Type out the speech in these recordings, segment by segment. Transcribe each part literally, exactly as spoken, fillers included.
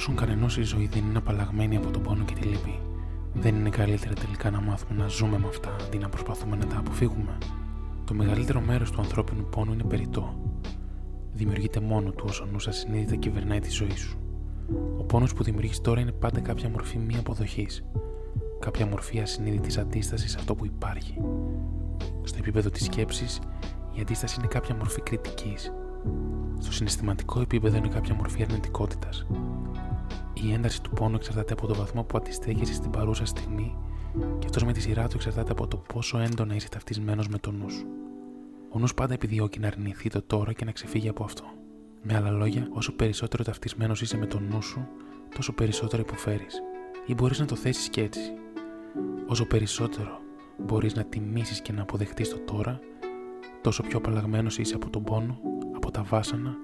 εφόσον κανενός η ζωή δεν είναι απαλλαγμένη από τον πόνο και τη λύπη, δεν είναι καλύτερα τελικά να μάθουμε να ζούμε με αυτά αντί να προσπαθούμε να τα αποφύγουμε? Το μεγαλύτερο μέρος του ανθρώπινου πόνου είναι περιττό. Δημιουργείται μόνο του όσο ο νους ασυνείδητα κυβερνάει τη ζωή σου. Ο πόνος που δημιουργείς τώρα είναι πάντα κάποια μορφή μη αποδοχής, κάποια μορφή ασυνείδητης αντίστασης σε αυτό που υπάρχει. Στο επίπεδο της σκέψης, η αντίσταση είναι κάποια μορφή κριτικής. Στο συναισθηματικό επίπεδο είναι κάποια μορφή αρνητικότητας. Η ένταση του πόνου εξαρτάται από το βαθμό που αντιστέκεσαι στην παρούσα στιγμή και αυτός με τη σειρά του εξαρτάται από το πόσο έντονα είσαι ταυτισμένος με τον νου σου. Ο νους πάντα επιδιώκει να αρνηθεί το τώρα και να ξεφύγει από αυτό. Με άλλα λόγια, όσο περισσότερο ταυτισμένος είσαι με τον νου σου, τόσο περισσότερο υποφέρεις. Ή μπορείς να το θέσεις και έτσι. Όσο περισσότερο μπορείς να τιμήσεις και να αποδεχτείς το τώρα, τόσο πιο απαλλαγμένος είσαι από τον πόνο, από τα βάσανα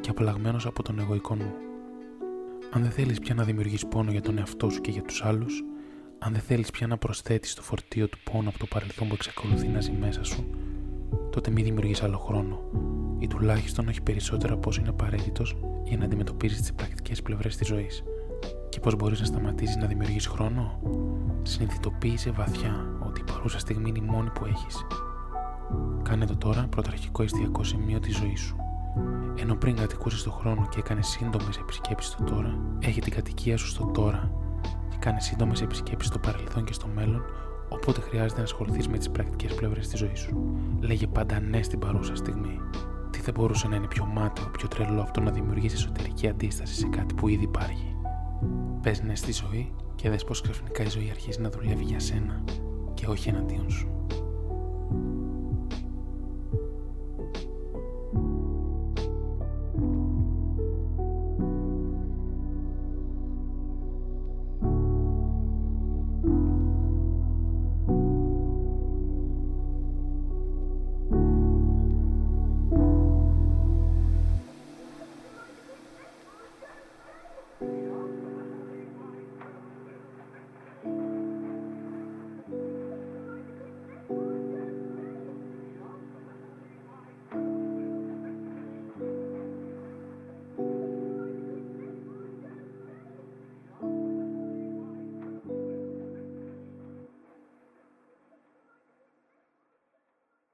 και απαλλαγμένος από τον εγωικό νου. Αν δεν θέλεις πια να δημιουργείς πόνο για τον εαυτό σου και για τους άλλους, αν δεν θέλεις πια να προσθέτεις το φορτίο του πόνου από το παρελθόν που εξακολουθεί να ζει μέσα σου, τότε μη δημιουργείς άλλο χρόνο, ή τουλάχιστον όχι περισσότερο από όσο είναι απαραίτητος για να αντιμετωπίζεις τις πρακτικές πλευρές της ζωής. Και πώς μπορείς να σταματήσεις να δημιουργείς χρόνο? Συνειδητοποίησε βαθιά ότι η παρούσα στιγμή είναι η μόνη που έχεις. Κάνε το τώρα πρωταρχικό εστιακό σημείο της ζωής σου. Ενώ πριν κατοικούσες στον χρόνο και έκανες σύντομες επισκέψεις στο τώρα, έχει την κατοικία σου στο τώρα και κάνεις σύντομες επισκέψεις στο παρελθόν και στο μέλλον, οπότε χρειάζεται να ασχοληθείς με τις πρακτικές πλευρές της ζωής σου. Λέγε πάντα ναι στην παρούσα στιγμή. Τι θα μπορούσε να είναι πιο μάταιο, πιο τρελό αυτό να δημιουργήσει εσωτερική αντίσταση σε κάτι που ήδη υπάρχει? Πες ναι στη ζωή και δες πως ξαφνικά η ζωή αρχίζει να δουλεύει για σένα και όχι εναντίον σου.